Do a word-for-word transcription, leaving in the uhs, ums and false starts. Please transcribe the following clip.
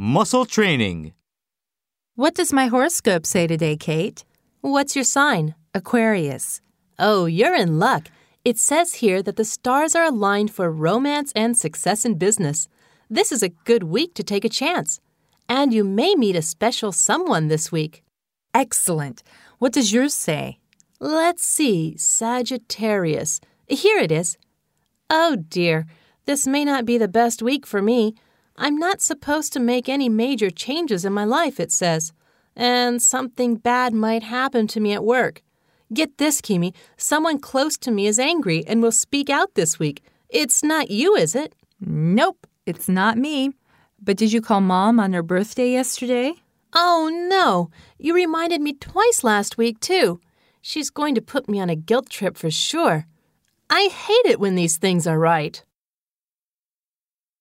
Muscle training. What does my horoscope say today, Kate? What's your sign? Aquarius. Oh, you're in luck. It says here that the stars are aligned for romance and success in business. This is a good week to take a chance. And you may meet a special someone this week. Excellent. What does yours say? Let's see. Sagittarius. Here it is. Oh, dear. This may not be the best week for me. I'm not supposed to make any major changes in my life, it says. And something bad might happen to me at work. Get this, Kimi. Someone close to me is angry and will speak out this week. It's not you, is it? Nope, it's not me. But did you call Mom on her birthday yesterday? Oh, no. You reminded me twice last week, too. She's going to put me on a guilt trip for sure. I hate it when these things are right.